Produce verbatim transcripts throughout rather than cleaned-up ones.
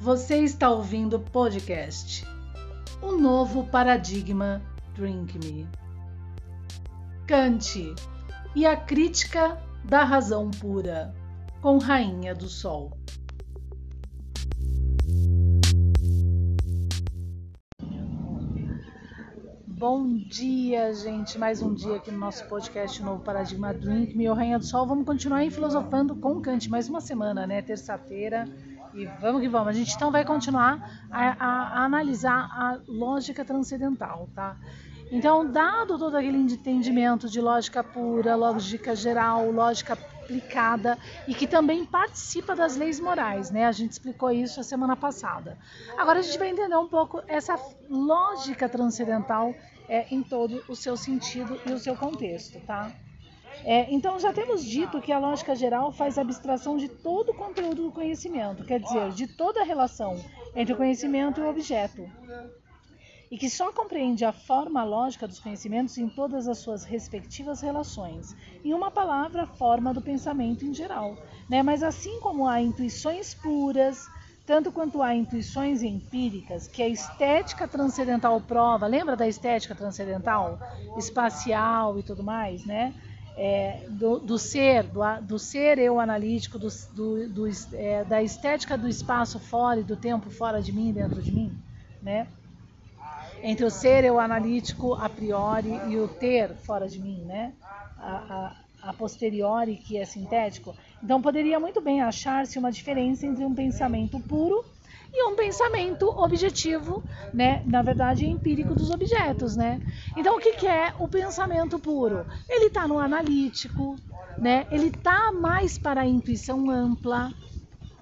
Você está ouvindo o podcast O Novo Paradigma Drink Me. Kant e a Crítica da Razão Pura, com Rainha do Sol. Bom dia, gente. Mais um dia aqui no nosso podcast Novo Paradigma Drink Me, Rainha do Sol. Vamos continuar aí filosofando com Kant. Mais uma semana, né? Terça-feira. E vamos que vamos. A gente então vai continuar a, a, a analisar a lógica transcendental, tá? Então, dado todo aquele entendimento de lógica pura, lógica geral, lógica aplicada e que também participa das leis morais, né? A gente explicou isso a semana passada. Agora a gente vai entender um pouco essa lógica transcendental é, em todo o seu sentido e o seu contexto, tá? É, então, já temos dito que a lógica geral faz abstração de todo o conteúdo do conhecimento, quer dizer, de toda a relação entre o conhecimento e o objeto, e que só compreende a forma lógica dos conhecimentos em todas as suas respectivas relações. Em uma palavra, a forma do pensamento em geral, né? Mas assim como há intuições puras, tanto quanto há intuições empíricas, que a estética transcendental prova, lembra da estética transcendental? Espacial e tudo mais, né? É, do, do ser, do, do ser eu analítico, do, do, do, é, da estética do espaço fora e do tempo fora de mim e dentro de mim, né? Entre o ser eu analítico a priori e o ter fora de mim, né? A, a, a posteriori, que é sintético. Então poderia muito bem achar-se uma diferença entre um pensamento puro e um pensamento objetivo, né? Na verdade, empírico dos objetos, né? Então, o que, que é o pensamento puro? Ele está no analítico, né? Ele está mais para a intuição ampla,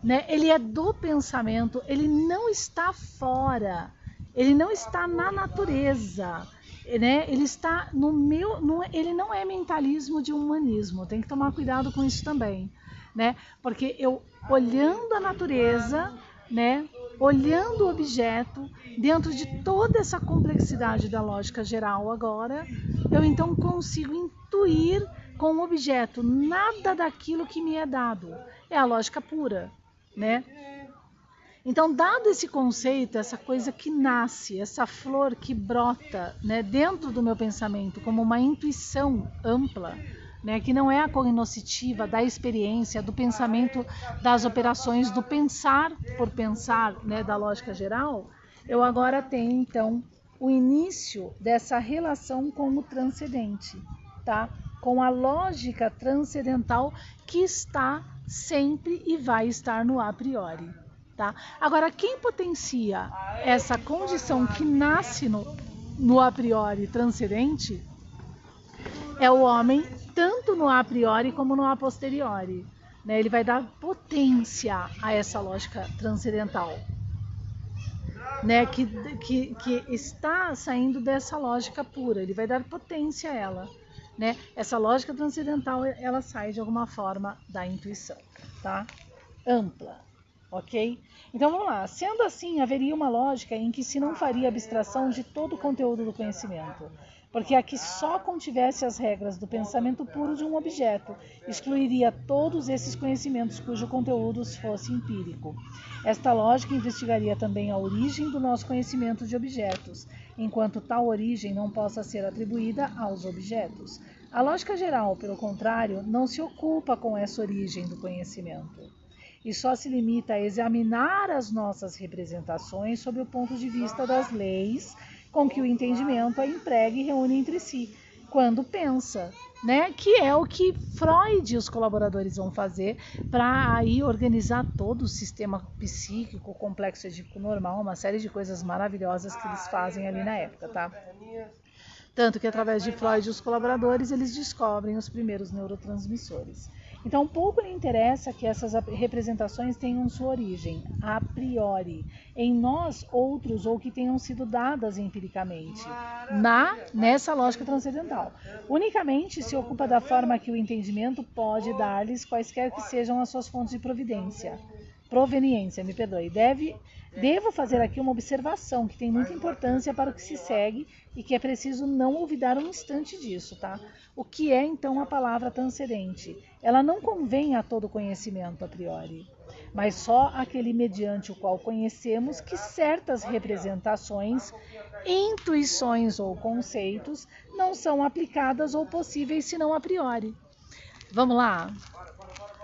né? Ele é do pensamento, ele não está fora, ele não está na natureza, né? Ele está no meu, no, ele não é mentalismo de humanismo. Tem que tomar cuidado com isso também, né? Porque eu olhando a natureza, né? Olhando o objeto, dentro de toda essa complexidade da lógica geral agora, eu então consigo intuir com o objeto nada daquilo que me é dado. É a lógica pura, né? Então, dado esse conceito, essa coisa que nasce, essa flor que brota, né, dentro do meu pensamento como uma intuição ampla, né, que não é a cognoscitiva da experiência, do pensamento, das operações, do pensar por pensar, né, da lógica geral, eu agora tenho, então, o início dessa relação com o transcendente, tá? Com a lógica transcendental que está sempre e vai estar no a priori, tá? Agora, quem potencia essa condição que nasce no, no a priori transcendente é o homem, tanto no a priori como no a posteriori, né? Ele vai dar potência a essa lógica transcendental, né? que, que, que está saindo dessa lógica pura, ele vai dar potência a ela, né? Essa lógica transcendental, ela sai de alguma forma da intuição, tá? Ampla, ok? Então vamos lá, sendo assim, haveria uma lógica em que se não faria abstração de todo o conteúdo do conhecimento, porque a que só contivesse as regras do pensamento puro de um objeto, excluiria todos esses conhecimentos cujo conteúdo fosse empírico. Esta lógica investigaria também a origem do nosso conhecimento de objetos, enquanto tal origem não possa ser atribuída aos objetos. A lógica geral, pelo contrário, não se ocupa com essa origem do conhecimento e só se limita a examinar as nossas representações sob o ponto de vista das leis com que o entendimento a emprega e reúne entre si, quando pensa, né? Que é o que Freud e os colaboradores vão fazer para aí organizar todo o sistema psíquico, complexo edípico normal, uma série de coisas maravilhosas que eles fazem ali na época, tá? Tanto que através de Freud e os colaboradores eles descobrem os primeiros neurotransmissores. Então, pouco lhe interessa que essas representações tenham sua origem, a priori, em nós outros ou que tenham sido dadas empiricamente, na, nessa lógica transcendental. Unicamente se ocupa da forma que o entendimento pode dar-lhes quaisquer que sejam as suas fontes de providência, proveniência, me perdoe. Deve, devo fazer aqui uma observação que tem muita importância para o que se segue e que é preciso não olvidar um instante disso, tá? O que é, então, a palavra transcendente? Ela não convém a todo conhecimento, a priori, mas só aquele mediante o qual conhecemos que certas representações, intuições ou conceitos não são aplicadas ou possíveis senão a priori. Vamos lá?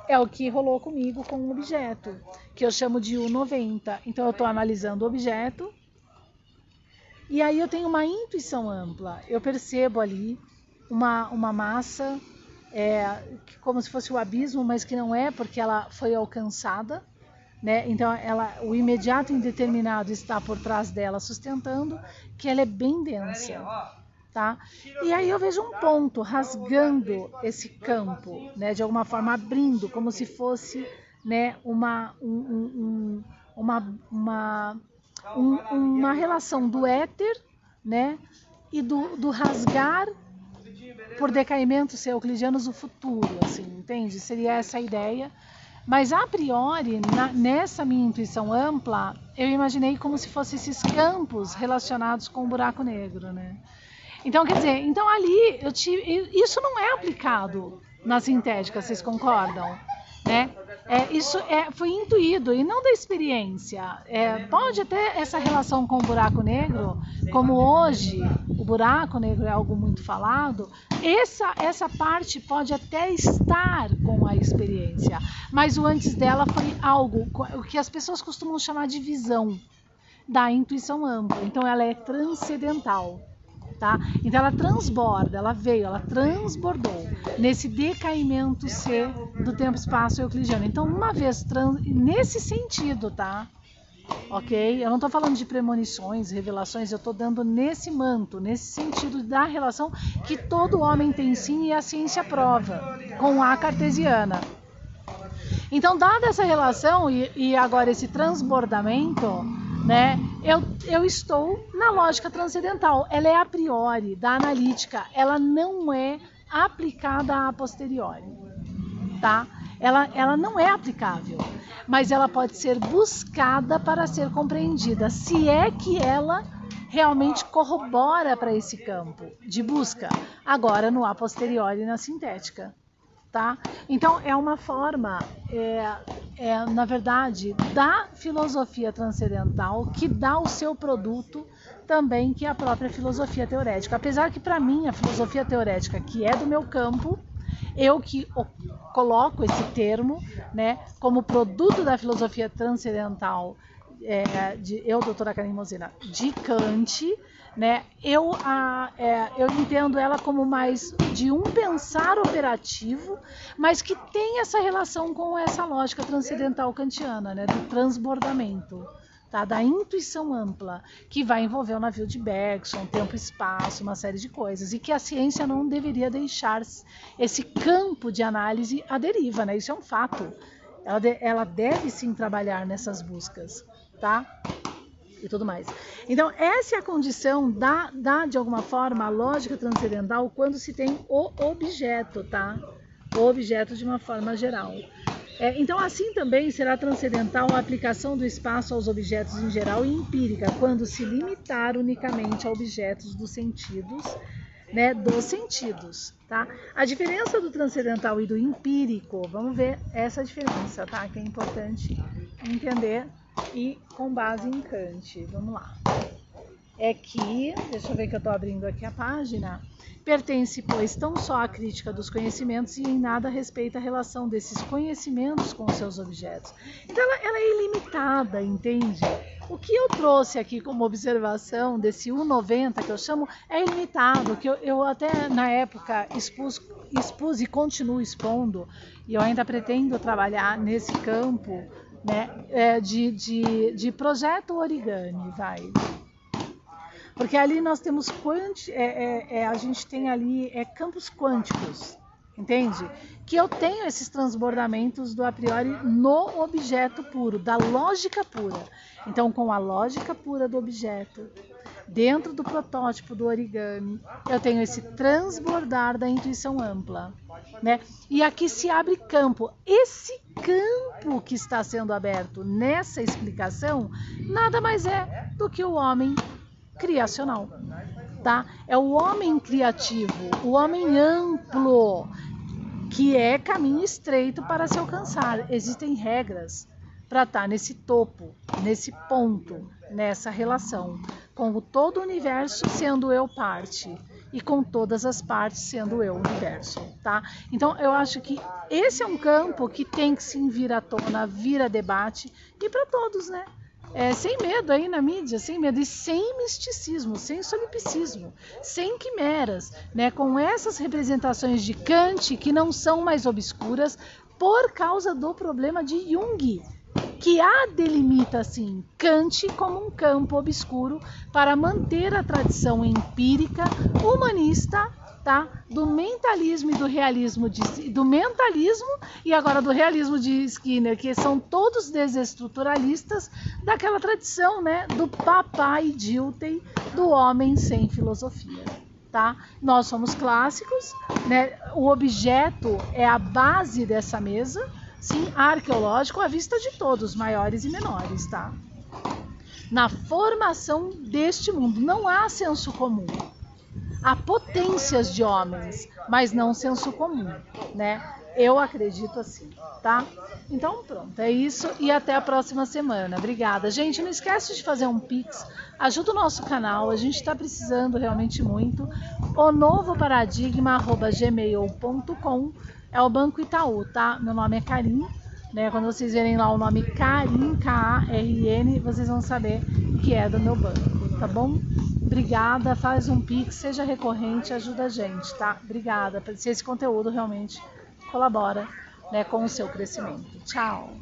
É o que rolou comigo com um objeto, que eu chamo de U noventa. Então, eu estou analisando o objeto e aí eu tenho uma intuição ampla. Eu percebo ali uma, uma massa, é, como se fosse o abismo, mas que não é, porque ela foi alcançada, né? Então, ela, o imediato indeterminado está por trás dela sustentando, que ela é bem densa. Tá? E aí eu vejo um ponto rasgando esse campo, né? De alguma forma abrindo, como se fosse, né, uma, um, um, uma, uma, um, uma relação do éter, né, e do, do rasgar por decaimentos euclidianos o futuro, assim, entende? Seria essa a ideia. Mas a priori, na, nessa minha intuição ampla, eu imaginei como se fossem esses campos relacionados com o buraco negro, né? Então, quer dizer, então ali eu tive, isso não é aplicado na sintética, vocês concordam? Né? É, isso é, foi intuído e não da experiência. É, pode até essa relação com o buraco negro, como hoje o buraco negro é algo muito falado, essa, essa parte pode até estar com a experiência, mas o antes dela foi algo, o que as pessoas costumam chamar de visão, da intuição ampla. Então ela é transcendental. Tá? Então ela transborda, ela veio, ela transbordou nesse decaimento C do tempo-espaço euclidiano. Então, uma vez trans... nesse sentido, tá? Ok? Eu não estou falando de premonições, revelações, eu estou dando nesse manto, nesse sentido da relação que todo homem tem sim e a ciência prova, com a cartesiana. Então, dada essa relação e, e agora esse transbordamento, né? Eu, eu estou na lógica transcendental, ela é a priori, da analítica, ela não é aplicada a posteriori, tá? Ela, ela não é aplicável, mas ela pode ser buscada para ser compreendida, se é que ela realmente corrobora para esse campo de busca, agora no a posteriori e na sintética. Tá? Então, é uma forma, é, é, na verdade, da filosofia transcendental que dá o seu produto também, que é a própria filosofia teorética. Apesar que, para mim, a filosofia teorética, que é do meu campo, eu que coloco esse termo, né, como produto da filosofia transcendental, é, de, eu, doutora Karen Mosina, de Kant, né? Eu, a, é, eu entendo ela como mais de um pensar operativo, mas que tem essa relação com essa lógica transcendental kantiana, né? Do transbordamento, tá? Da intuição ampla, que vai envolver o navio de Bergson, tempo e espaço, uma série de coisas, e que a ciência não deveria deixar esse campo de análise à deriva, né? Isso é um fato, ela, de, ela deve sim trabalhar nessas buscas, tá? E tudo mais. Então, essa é a condição da, da, de alguma forma, a lógica transcendental quando se tem o objeto, tá? O objeto de uma forma geral. É, então, assim também será transcendental a aplicação do espaço aos objetos em geral e empírica, quando se limitar unicamente a objetos dos sentidos, né? Dos sentidos, tá? A diferença do transcendental e do empírico, vamos ver essa diferença, tá? Que é importante entender. E com base em Kant, vamos lá, é que, deixa eu ver que eu estou abrindo aqui a página, pertence, pois, tão só à crítica dos conhecimentos e em nada respeita a relação desses conhecimentos com seus objetos. Então, ela, ela é ilimitada, entende? O que eu trouxe aqui como observação desse U noventa, que eu chamo, é ilimitado, que eu, eu até, na época, expus, expus e continuo expondo, e eu ainda pretendo trabalhar nesse campo, né, é, de, de, de projeto origami, vai. Porque ali nós temos, quanti, é, é, é, a gente tem ali é, campos quânticos, entende? Que eu tenho esses transbordamentos do a priori no objeto puro, da lógica pura. Então, com a lógica pura do objeto, dentro do protótipo do origami, eu tenho esse transbordar da intuição ampla, né? E aqui se abre campo. Esse campo que está sendo aberto nessa explicação, nada mais é do que o homem criacional, tá? É o homem criativo, o homem amplo, que é caminho estreito para se alcançar. Existem regras para estar nesse topo, nesse ponto, nessa relação, com todo o universo sendo eu parte e com todas as partes sendo eu universo, tá? Então, eu acho que esse é um campo que tem que sim vir à tona, vir a debate, e para todos, né? É, sem medo aí na mídia, sem medo e sem misticismo, sem solipsismo, sem quimeras, né? Com essas representações de Kant que não são mais obscuras por causa do problema de Jung, que a delimita assim, Kant como um campo obscuro para manter a tradição empírica humanista, tá? Do mentalismo e do realismo de, do mentalismo e agora do realismo de Skinner, que são todos desestruturalistas daquela tradição, né? Do papai Dilthey, do homem sem filosofia, tá? Nós somos clássicos, né? O objeto é a base dessa mesa. Sim, arqueológico à vista de todos, maiores e menores, tá? Na formação deste mundo não há senso comum. Há potências de homens, mas não senso comum, né? Eu acredito assim, tá? Então, pronto, é isso e até a próxima semana. Obrigada. Gente, não esquece de fazer um Pix. Ajuda o nosso canal, a gente está precisando realmente muito. O Novo Paradigma, arroba gmail ponto com. É o Banco Itaú, tá? Meu nome é Karim, né? Quando vocês verem lá o nome Karim, K A R I N, vocês vão saber que é do meu banco, tá bom? Obrigada, faz um Pix, seja recorrente, ajuda a gente, tá? Obrigada, se esse conteúdo realmente colabora, né, com o seu crescimento. Tchau!